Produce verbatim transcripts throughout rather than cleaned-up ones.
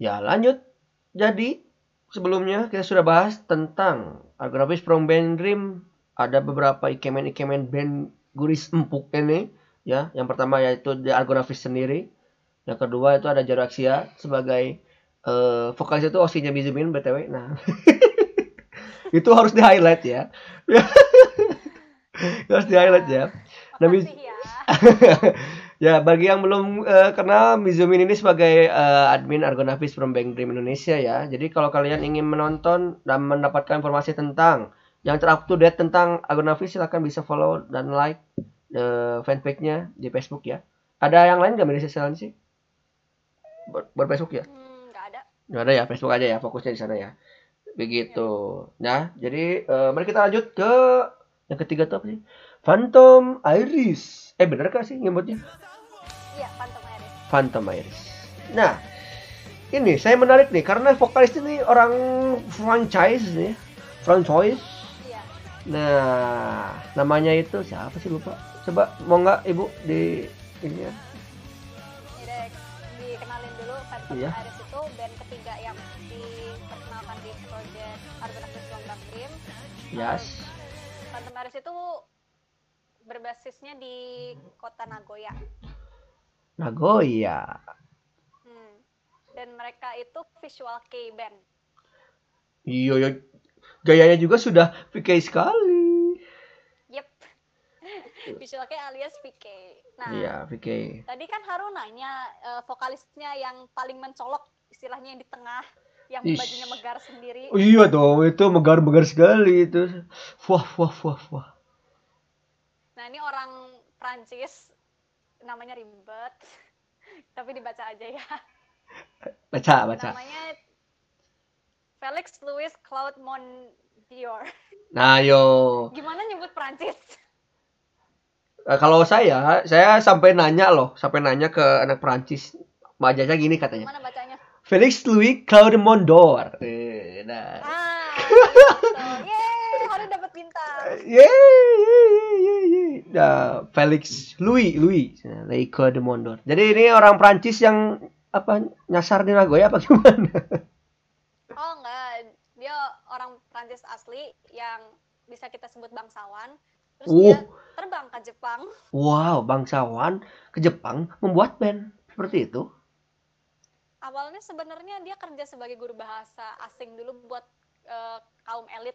Ya lanjut. Jadi sebelumnya kita sudah bahas tentang Argonavis from BanG Dream. Ada beberapa ikemen-ikemen band guris empuk ini. Ya, yang pertama yaitu The Argonavis sendiri. Yang kedua itu ada GYROAXIA sebagai uh, vokalis itu O C-nya Mizumin B T W. Nah, itu harus di highlight ya. Harus di highlight ya. Nah, ya, bagi yang belum uh, kenal, Mizumin ini sebagai uh, admin Argonavis from BanG Dream Indonesia ya. Jadi kalau kalian ingin menonton dan mendapatkan informasi tentang yang terupdate tentang Argonavis, silahkan bisa follow dan like uh, fanpage-nya di Facebook ya. Ada yang lain gak media sosial sih? Buat Facebook ya? Hmm, gak ada. Gak ada ya, Facebook aja ya, fokusnya di sana ya. Begitu. Ya. Nah, jadi uh, mari kita lanjut ke yang ketiga tuh apa sih? Phantom Iris. Eh bener gak sih nyebutnya? Iya, Phantom Iris. Phantom Iris. Nah, ini saya menarik nih karena vokalis ini orang franchise nih, franchise. Iya. Nah, namanya itu siapa sih lupa? Coba mau nggak Ibu di ini ya? Dikenalin dulu. Phantom iya. Iris itu band ketiga yang diperkenalkan di project Argonavis from BanG Dream. Yes. Phantom Iris itu berbasisnya di kota Nagoya. Nagoya. Hmm. Dan mereka itu visual kei band. Iya, iya, gayanya juga sudah V K sekali. Yep. Visual kei alias V K. Nah, iya, V K. Tadi kan Haru nanya uh, vokalisnya yang paling mencolok, istilahnya yang di tengah, yang Ish. bajunya megar sendiri. Iya dong, itu megar-megar sekali itu. Wah, wah, wah, wah. Nah, ini orang Prancis, namanya ribet, tapi dibaca aja ya. Baca, baca. Namanya Félix Louis Claud Mon. Nah, yo. Gimana nyebut Prancis? Nah, kalau saya, saya sampai nanya loh, sampai nanya ke anak Prancis. Bacanya gini katanya. Mana bacanya? Félix Louis Claud Mon. Eh, nah. Ah, yeay, hari dapat bintang. Yeay. Uh, Félix Louis Louis Claud Mon. Jadi ini orang Prancis yang apa nyasar di Nagoya apa gimana? Oh enggak, dia orang Prancis asli yang bisa kita sebut bangsawan. Terus oh. dia terbang ke Jepang. Wow, bangsawan ke Jepang membuat band seperti itu. Awalnya sebenarnya dia kerja sebagai guru bahasa asing dulu buat uh, kaum elit.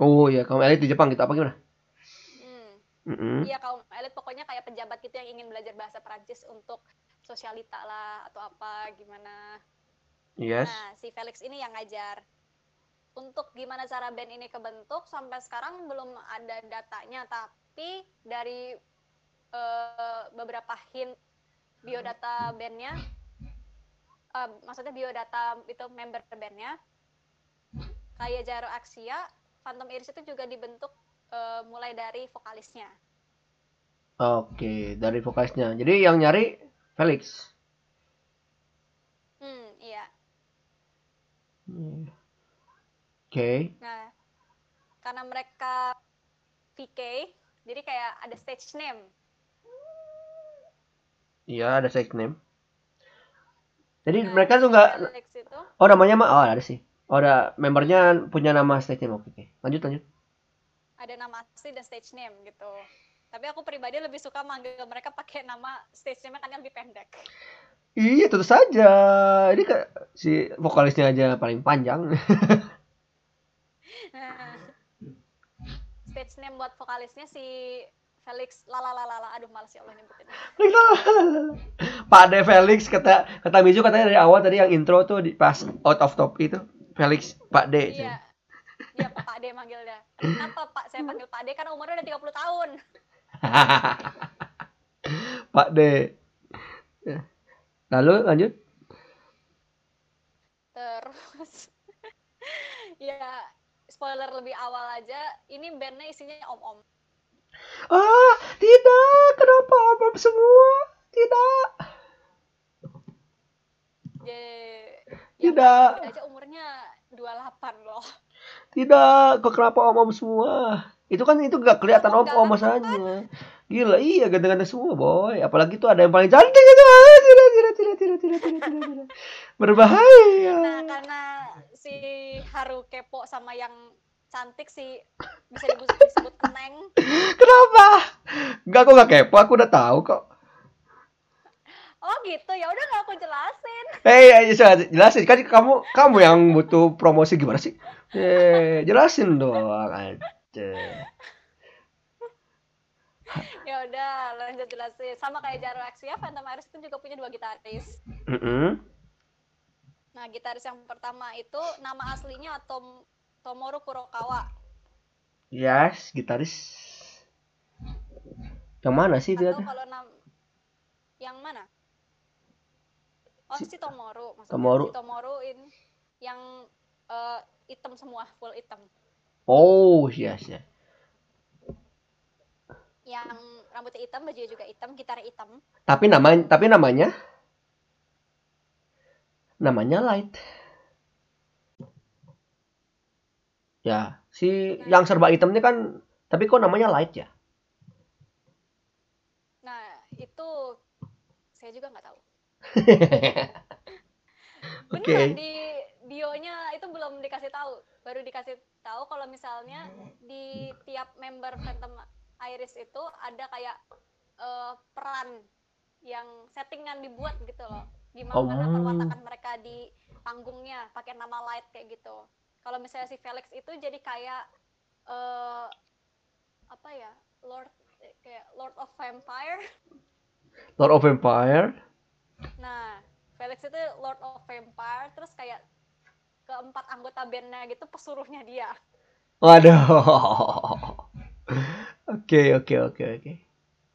Oh ya, kaum elit di Jepang gitu apa gimana? Iya, mm-hmm. kaum elit pokoknya kayak pejabat gitu yang ingin belajar bahasa Perancis untuk sosialita lah atau apa gimana. Yes. Nah, si Félix ini yang ngajar. Untuk gimana cara band ini kebentuk sampai sekarang belum ada datanya, tapi dari uh, beberapa hint biodata bandnya, uh, maksudnya biodata itu member bandnya, kayak GYROAXIA, Phantom Iris itu juga dibentuk Uh, mulai dari vokalisnya. Oke, okay, dari vokalisnya. Jadi yang nyari Félix. Hmm, iya. Hmm. Oke. Okay. Nah, karena mereka V K, jadi kayak ada stage name. Iya, ada stage name. Jadi nah, mereka tuh nggak. Oh, namanya mah, oh ada sih. Oh, ada membernya punya nama stage name. Oke, okay. lanjut lanjut. Ada nama asli dan stage name gitu. Tapi aku pribadi lebih suka manggil mereka pakai nama stage name karena lebih pendek. Iya tentu saja. Ini ke, si vokalisnya aja paling panjang. Nah, stage name buat vokalisnya si Félix lalalalala. Aduh malas ya Allah nyebutin. Pak De Félix kata kata Mizu katanya dari awal tadi yang intro tuh di pas out of topic itu Félix Pak De. Iya. Iya, Pak De manggilnya. Kenapa Pak saya panggil Pak De? Karena umurnya udah tiga puluh tahun. Pak De. Lalu lanjut. Terus. Ya, spoiler lebih awal aja. Ini bandnya isinya om-om. Ah, tidak. Kenapa om-om semua? Tidak. Ye. Tidak. Ya, aja umurnya dua puluh delapan loh. Tidak, kok kenapa om-om semua? Itu kan itu gak kelihatan om om masanya. Gila, iya ganteng-ganteng semua, boy. Apalagi tuh ada yang paling cantik itu. tidak, tidak, tidak, tidak, tidak, tidak. Berbahaya. Nah, karena si Haru kepo sama yang cantik sih, bisa disebut keneng. Kenapa? Enggak, aku gak kepo, aku udah tahu kok. Oh gitu, ya udah gak aku jelasin. Eh, hey, jelasin kan kamu kamu yang butuh promosi gimana sih? Eh, jelasin doang aja. Ya udah, lanjut jelasin. Sama kayak GYROAXIA, Phantom Iris itu juga punya dua gitaris. Mm -hmm. Nah, gitaris yang pertama itu nama aslinya Tom Tomoru Kurokawa. Yes, gitaris. Yang mana sih dia? Atau kalau nam yang mana? Oh, si Tomoru. Maksudnya Tomoru. Si Tomoru ini yang uh, hitam semua, full hitam. Oh, yes, yes. Yang rambutnya hitam, bajunya juga hitam, gitar hitam. Tapi namanya, tapi namanya, namanya Light. Ya, si nah, yang serba hitamnya kan, tapi kok namanya Light ya? Nah, itu saya juga nggak tahu. Bener, okay. Di bio-nya itu belum dikasih tahu, baru dikasih tahu kalau misalnya di tiap member Phantom Iris itu ada kayak uh, peran yang settingan dibuat gitu loh, gimana oh. perwatakan mereka di panggungnya pakai nama Light kayak gitu. Kalau misalnya si Felix itu jadi kayak uh, apa ya, Lord, kayak Lord of Vampire. Lord of Vampire. Nah, Felix itu Lord of Vampire, terus kayak keempat anggota bandnya gitu pesuruhnya dia. Waduh. Oke, oke, oke, oke.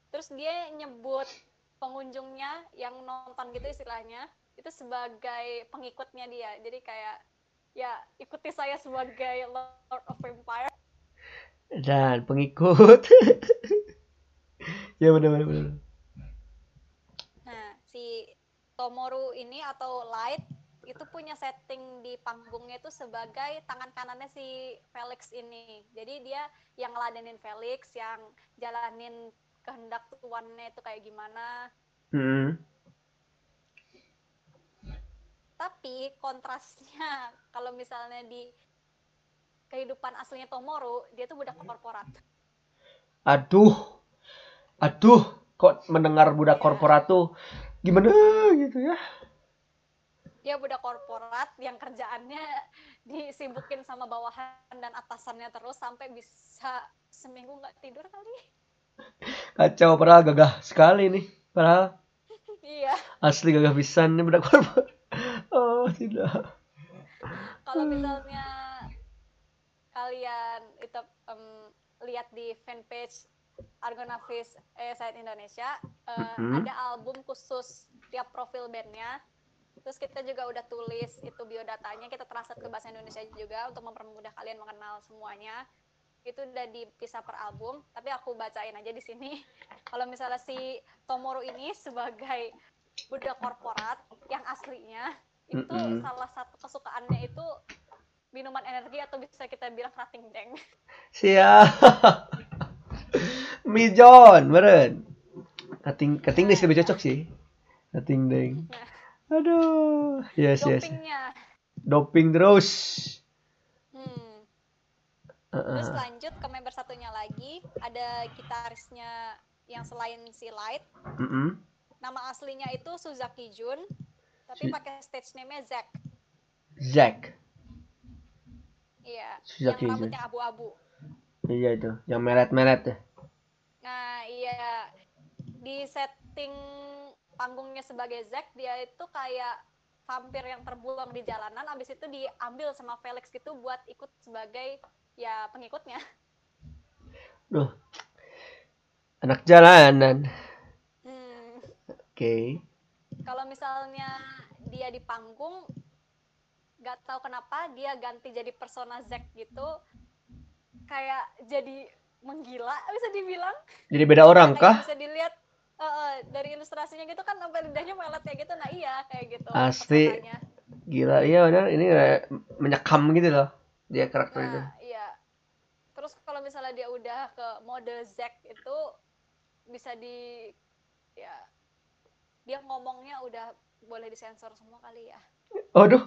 Terus dia nyebut pengunjungnya yang nonton gitu istilahnya, itu sebagai pengikutnya dia. Jadi kayak, ya ikuti saya sebagai Lord of Vampire. Dan pengikut. Ya benar-benar benar. Nah, si Tomoru ini atau Light itu punya setting di panggungnya itu sebagai tangan kanannya si Felix ini. Jadi dia yang ngeladenin Felix, yang jalanin kehendak tuannya itu kayak gimana. Hmm. Tapi kontrasnya kalau misalnya di kehidupan aslinya Tomoru, dia tuh budak korporat. Aduh, aduh, kok mendengar budak ya. korporat tuh gimana gitu ya? Dia budak korporat yang kerjaannya disibukin sama bawahan dan atasannya terus sampai bisa seminggu nggak tidur kali. Kacau, padahal gagah sekali nih, padahal. Iya. Asli gagah pisan nih budak korporat. Oh tidak. Kalau misalnya kalian itu um, lihat di fanpage Argonavis eh, Side Indonesia, uh, mm -hmm. ada album khusus tiap profil bandnya. Terus kita juga udah tulis itu biodatanya, kita translate ke bahasa Indonesia juga untuk mempermudah kalian mengenal semuanya. Itu udah dipisah per album, tapi aku bacain aja di sini. Kalau misalnya si Tomoru ini sebagai budak korporat yang aslinya, itu mm-hmm. salah satu kesukaannya itu minuman energi atau bisa kita bilang rating deng. Siap. Mijon, meren. Rating rating deng lebih cocok sih. Rating deng. Aduh, yes, dopingnya. Yes. Doping terus. Hmm. Uh-uh. Terus lanjut ke member satunya lagi, ada gitarisnya yang selain si Light. Uh-uh. Nama aslinya itu Suzaki Jun, tapi si pakai stage name-nya Zack. Zack. Iya. Suzaki yang rambutnya abu-abu. Iya itu, yang meret-meret ya. Nah iya, di setting panggungnya sebagai Zack, dia itu kayak vampir yang terbuang di jalanan, abis itu diambil sama Felix gitu buat ikut sebagai ya pengikutnya. Duh, anak jalanan. Hmm. Oke. Okay. Kalau misalnya dia di panggung, gak tahu kenapa dia ganti jadi persona Zack gitu, kayak jadi menggila bisa dibilang. Jadi beda orang kayak kah? Bisa dilihat. Uh, dari ilustrasinya gitu kan sampai lidahnya melet kayak gitu. Nah iya kayak gitu. Asli personanya. Gila, iya benar, ini menyekam gitu loh dia karakternya. Nah, iya. Terus kalau misalnya dia udah ke mode Zack itu bisa di ya dia ngomongnya udah boleh disensor semua kali ya. Aduh.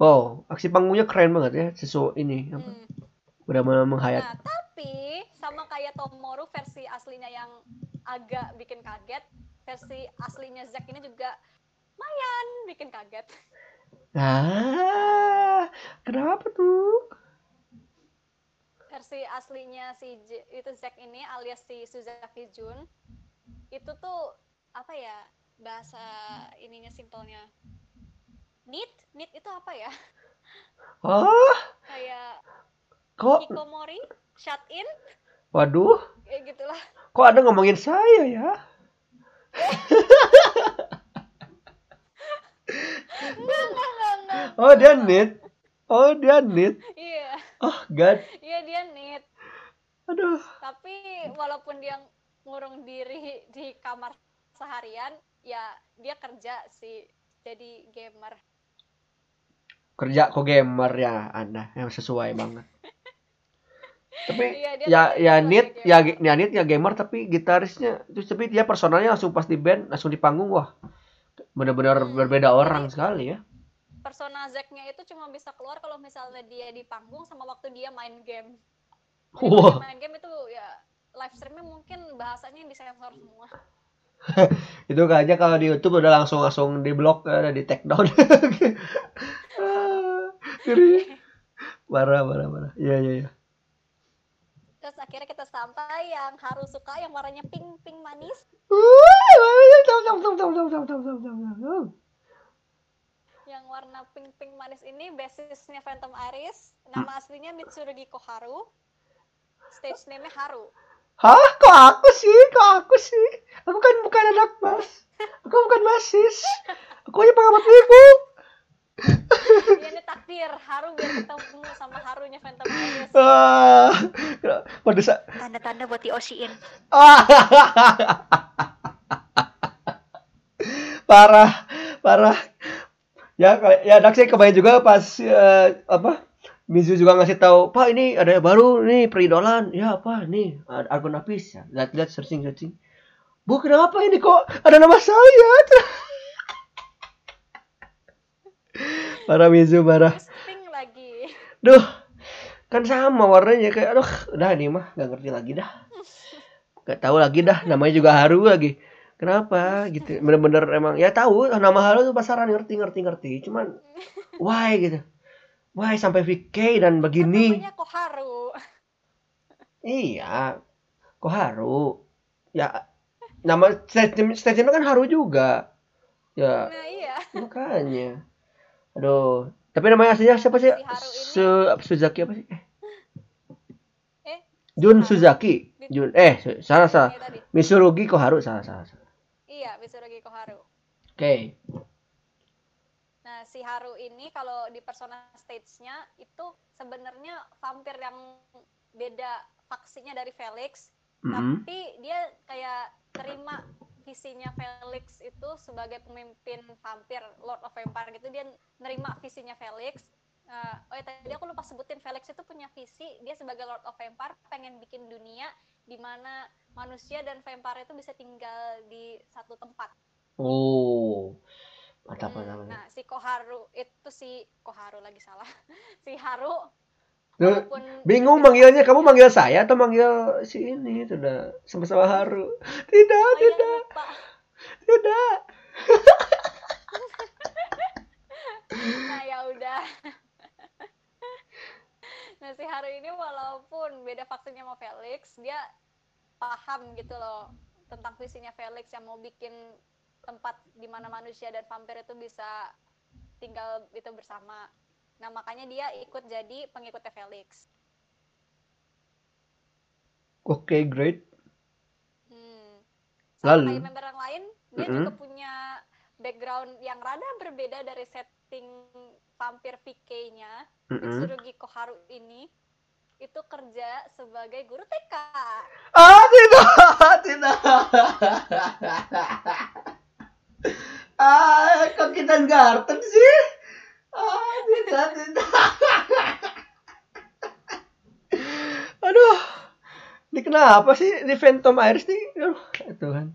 Wow, aksi panggungnya keren banget ya, sesuai ini apa? Hmm. Udah menghayat. Nah, tapi sama kayak Tomoru versi aslinya yang agak bikin kaget, versi aslinya Zack ini juga lumayan bikin kaget. Ah, kenapa tuh? Versi aslinya si J, itu Zack ini alias si Suzaki Jun itu tuh apa ya bahasa ininya simpelnya? Nit, nit itu apa ya? Oh? Kayak kok hikomori, shut in. Waduh. Ya gitulah. Kok ada ngomongin saya ya? Enggak, enggak, enggak, enggak. Oh, dia nit. Oh, dia nit. Iya. Oh, God. Iya, dia nit. Aduh. Tapi walaupun dia ngurung diri di kamar seharian, ya dia kerja sih jadi gamer. Kerja kok gamer ya, Anda. Yang sesuai banget. Tapi iya, ya ya nit, ya ya nit ya gamer tapi gitarisnya terus tapi dia personalnya langsung pas di band, langsung di panggung wah. Benar-benar hmm. berbeda orang jadi, sekali ya. Persona Zack-nya itu cuma bisa keluar kalau misalnya dia di panggung sama waktu dia main game. Wow. Main game itu ya live streamnya mungkin bahasanya yang disensor semua. Itu kayaknya kalau di YouTube udah langsung langsung di blok udah di take down. Ngeri. Parah, parah, parah. Iya, iya, iya. Terus akhirnya kita sampai yang Haru suka yang warnanya pink-pink manis. Yang warna pink-pink manis ini basisnya Phantom Iris. Nama aslinya Mitsurugi Koharu. Stage name-nya Haru. Hah? Kok aku sih? Kok aku sih? Aku kan bukan anak bas. Aku bukan basis. Aku hanya pengamat ibu. Ya, ini takdir Haru biar ketemu sama Harunya Phantom Iris. Ah, tanda-tanda buat diosiin. Parah, parah. Ya, ya Daksi kebayang juga pas uh, apa? Mizu juga ngasih tahu, "Pak, ini ada yang baru nih, peridolan." Ya, apa nih? Argonavis ya. Lihat-lihat searching-searching. Bu, kenapa ini kok ada nama saya? Parah Mizu, parah. Pink lagi. Duh, kan sama warnanya kayak, aduh, udah nih mah, gak ngerti lagi dah. Gak tahu lagi dah, namanya juga Haru lagi. Kenapa gitu? Bener-bener emang, ya tahu nama Haru tuh pasaran ngerti, ngerti, ngerti. Cuman, why gitu? Why sampai V K dan begini? Namanya Koharu. Iya, Koharu. Ya, nama stage-nya kan Haru juga. Ya, nah, iya. Makanya. Aduh, tapi namanya aslinya siapa sih? Si Su, Suzaki apa sih? Eh, eh Jun Suzaki. Jun, eh, salah salah. Mitsurugi Koharu, salah salah. Iya, Mitsurugi Koharu. Oke. Okay. Nah, si Haru ini kalau di persona stage-nya itu sebenarnya vampir yang beda vaksinnya dari Felix, mm-hmm. tapi dia kayak terima visinya Felix itu sebagai pemimpin vampir, Lord of Vampire gitu, dia nerima visinya Felix. Uh, oh ya, tadi aku lupa sebutin, Felix itu punya visi, dia sebagai Lord of Vampire pengen bikin dunia di mana manusia dan vampire itu bisa tinggal di satu tempat. Oh, mantap banget. Hmm, nah, si Koharu itu si Koharu lagi salah. Si Haru. Duh, bingung manggilnya, kamu manggil saya atau manggil si ini? Sudah sama-sama Haru. Tidak, oh, tidak. Ya, tidak. Nah, ya udah. Nah, si Haru ini walaupun beda vaksinnya sama Felix, dia paham gitu loh tentang visinya Felix yang mau bikin tempat di mana manusia dan vampir itu bisa tinggal itu bersama. Nah, makanya dia ikut jadi pengikutnya Felix. Oke, okay, great. Hmm. Lalu member yang lain, dia mm-hmm. juga punya background yang rada berbeda dari setting vampir V K-nya. Mm-hmm. Mitsurugi Koharu ini itu kerja sebagai guru T K. Ah, tidak, tidak. Ah, kok kita garten sih? Oh, tidak, tidak. Aduh, ini kenapa sih di Phantom Iris nih? Aduh, Tuhan.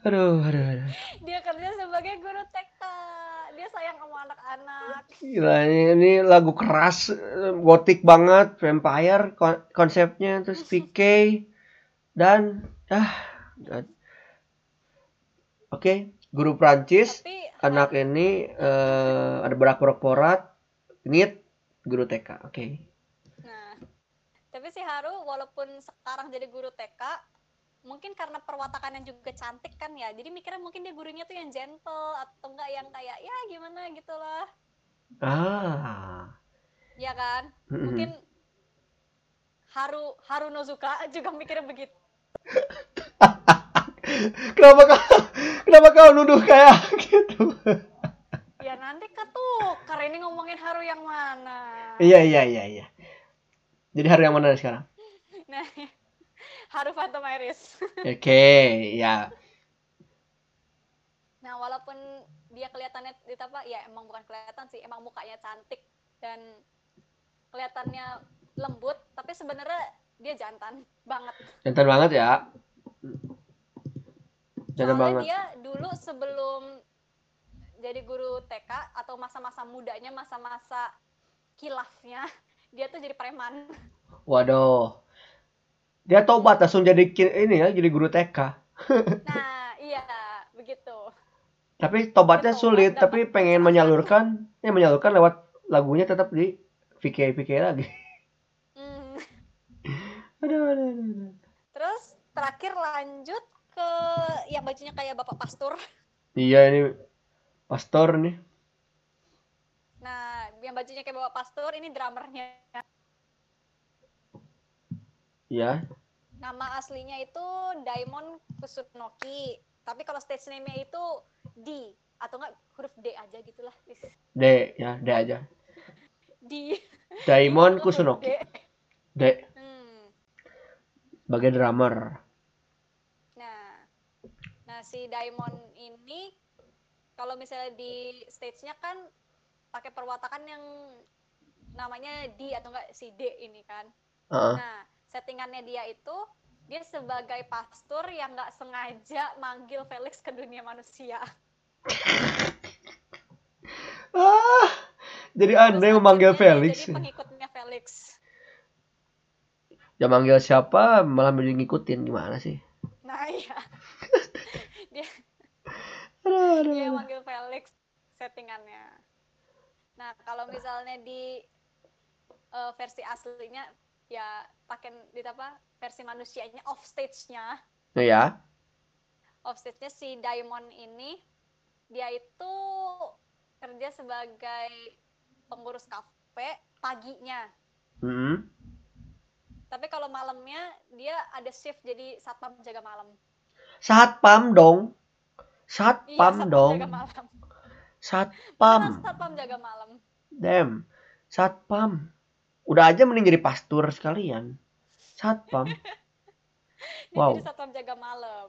Aduh, aduh, aduh. Dia kerja sebagai guru T K. Dia sayang sama anak-anak. Gila, ini, ini lagu keras, gotik banget, vampire konsepnya, terus P K dan ah. Oke, okay, guru Prancis, tapi, anak uh, ini uh, ada berak-berak-porat, nit, guru T K. Oke. Okay. Nah, tapi si Haru walaupun sekarang jadi guru T K, mungkin karena perwatakannya juga cantik kan ya, jadi mikirnya mungkin dia gurunya tuh yang gentle atau enggak yang kayak ya gimana gitu lah. Ah. Ya kan? Mm-hmm. Mungkin Haru Haru Nozuka juga mikirnya begitu. Kenapa kau kenapa kau nuduh kayak gitu? Ya nanti ketukar, ini ngomongin Haru yang mana? Iya iya iya iya. Jadi Haru yang mana sekarang? Nah, Haru Phantom Iris. Oke, okay, ya. Yeah. Nah, walaupun dia kelihatannya ditapa, ya emang bukan kelihatan sih, emang mukanya cantik dan kelihatannya lembut, tapi sebenarnya dia jantan banget. Jantan banget ya. Jantan Soalnya banget. Dia dulu sebelum jadi guru T K atau masa-masa mudanya, masa-masa kilafnya, dia tuh jadi preman. Waduh. Dia tobat langsung jadi ini ya, jadi guru T K. Nah, iya, begitu. Tapi tobatnya tobat sulit, tapi pengen menyalurkan, ya menyalurkan lewat lagunya tetap di V K V K lagi. Mm. aduh, aduh, aduh. Terus terakhir lanjut ke yang bajunya kayak Bapak Pastor. Iya, ini Pastor nih. Nah, yang bajunya kayak Bapak Pastor ini drummernya. Iya. Nama aslinya itu Daimon Kusunoki, tapi kalau stage name-nya itu D atau enggak huruf D aja gitulah. D ya, D aja. D. Daimon Kusunoki. D. D. Hmm. Bagai drummer. Nah, nah si Daimon ini kalau misalnya di stage-nya kan pakai perwatakan yang namanya D atau enggak si D ini kan. Uh-uh. Nah, settingannya dia itu, dia sebagai pastor yang nggak sengaja manggil Felix ke dunia manusia. Ah, jadi Anda yang memanggil Felix. Jadi pengikutnya Felix. Dia manggil siapa, malah menjadi ngikutin, gimana sih? Nah iya. dia, aduh, aduh. dia manggil Felix settingannya. Nah kalau misalnya di uh, versi aslinya, ya pakai ditapa versi manusianya off stage-nya. Oh ya. Off stage-nya si Daimon ini dia itu kerja sebagai pengurus kafe paginya. Mm-hmm. Tapi kalau malamnya dia ada shift jadi satpam jaga malam. Satpam dong. Satpam, iya, satpam dong. Jaga malam. Satpam. Satpam jaga malam. Damn. Satpam. Udah aja mending jadi pastur sekalian. Satpam. Wow. Jadi satpam jaga malam.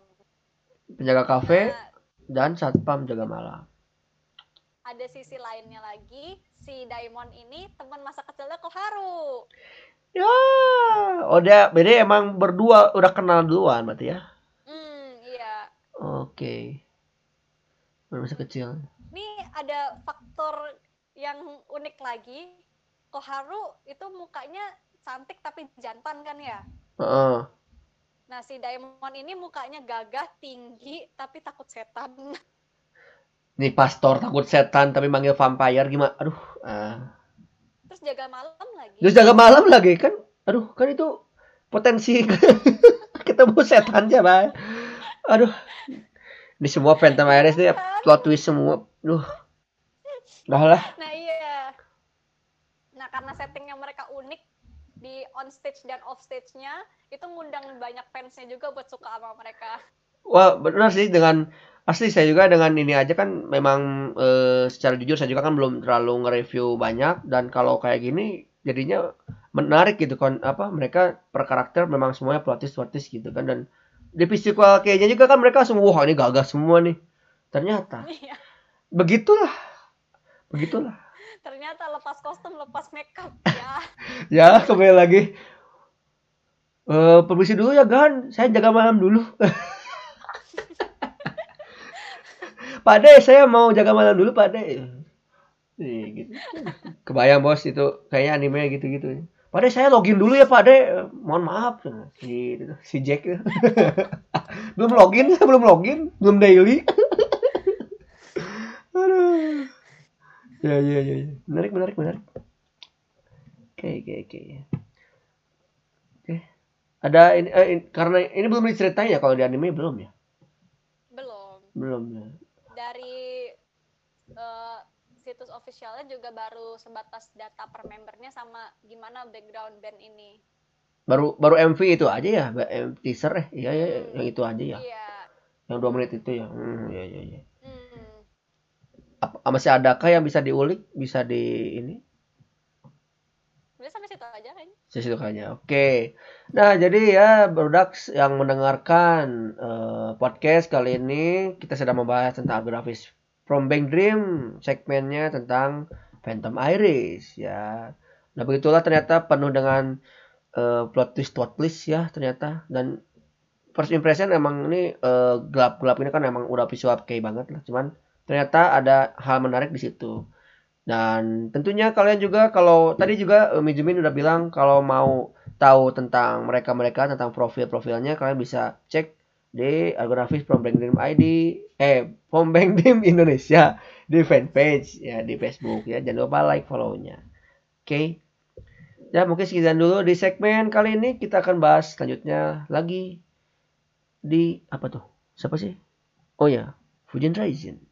Penjaga kafe nah, dan satpam jaga malam. Ada sisi lainnya lagi, si Daimon ini teman masa kecilnya Koharu. Ya, udah, jadi emang berdua udah kenal duluan berarti ya? Hmm, iya. Oke. Okay. Masa kecil. Ini ada faktor yang unik lagi. Koharu itu mukanya cantik tapi jantan kan ya? Uh. Nah si Daimon ini mukanya gagah, tinggi, tapi takut setan. Nih pastor takut setan tapi manggil vampire gimana? Aduh. Uh. Terus jaga malam lagi. Terus jaga malam lagi kan? Aduh kan itu potensi ketemu setan aja bang. Aduh. Ini semua Phantom Iris nih plot twist semua. Duh. Dah lah. Nah iya. Nah, karena settingnya mereka unik di on stage dan off stage-nya, itu ngundang banyak fansnya juga buat suka sama mereka. Wah, benar sih dengan asli saya juga dengan ini aja kan memang e, secara jujur saya juga kan belum terlalu nge-review banyak dan kalau kayak gini jadinya menarik gitu kan apa mereka per karakter memang semuanya plotis-plotis gitu kan dan di visual kayaknya juga kan mereka semua wah ini gagah semua nih. Ternyata. Iya. Begitulah. Begitulah. Ternyata lepas kostum, lepas makeup ya. Ya, kembali lagi. Eh, uh, permisi dulu ya, Gan. Saya jaga malam dulu. Pak De, saya mau jaga malam dulu Pak De. Gitu. Kebayang bos itu kayaknya animenya gitu-gitu. Pak De, saya login dulu ya Pak De. Mohon maaf. Si, si Jack belum login, saya belum login, belum daily. Aduh. Ya ya ya. Menarik menarik menarik. Oke oke oke. Oke. Ada ini, eh, ini karena ini belum diceritain ya kalau di anime belum ya? Belum. Belum ya. Dari uh, situs officialnya juga baru sebatas data per membernya sama gimana background band ini. Baru baru M V itu aja ya, teaser eh. Iya ya, hmm. yang itu aja ya. Iya. Yang dua menit itu ya. Hmm ya ya ya. Masih adakah yang bisa diulik, bisa di ini? Bisa sampai situ aja kayaknya. Sampai situ kayaknya, oke. Okay. Nah, jadi ya, Brodax yang mendengarkan uh, podcast kali ini, kita sedang membahas tentang Argonavis from BanG Dream, segmennya tentang Phantom Iris, ya. Nah, begitulah ternyata penuh dengan uh, plot twist-plot twist ya, ternyata. Dan first impression emang ini uh, gelap-gelap ini kan emang udah visual kayak banget lah, cuman ternyata ada hal menarik di situ. Dan tentunya kalian juga kalau tadi juga Mizumin udah bilang kalau mau tahu tentang mereka-mereka, tentang profil-profilnya kalian bisa cek di Argonavis from BanG Dream I D eh from BanG Dream Indonesia di fanpage ya di Facebook ya. Jangan lupa like follow-nya. Oke. Okay. Ya mungkin sekian dulu di segmen kali ini, kita akan bahas selanjutnya lagi di apa tuh? Siapa sih? Oh ya, Fujin Raizen.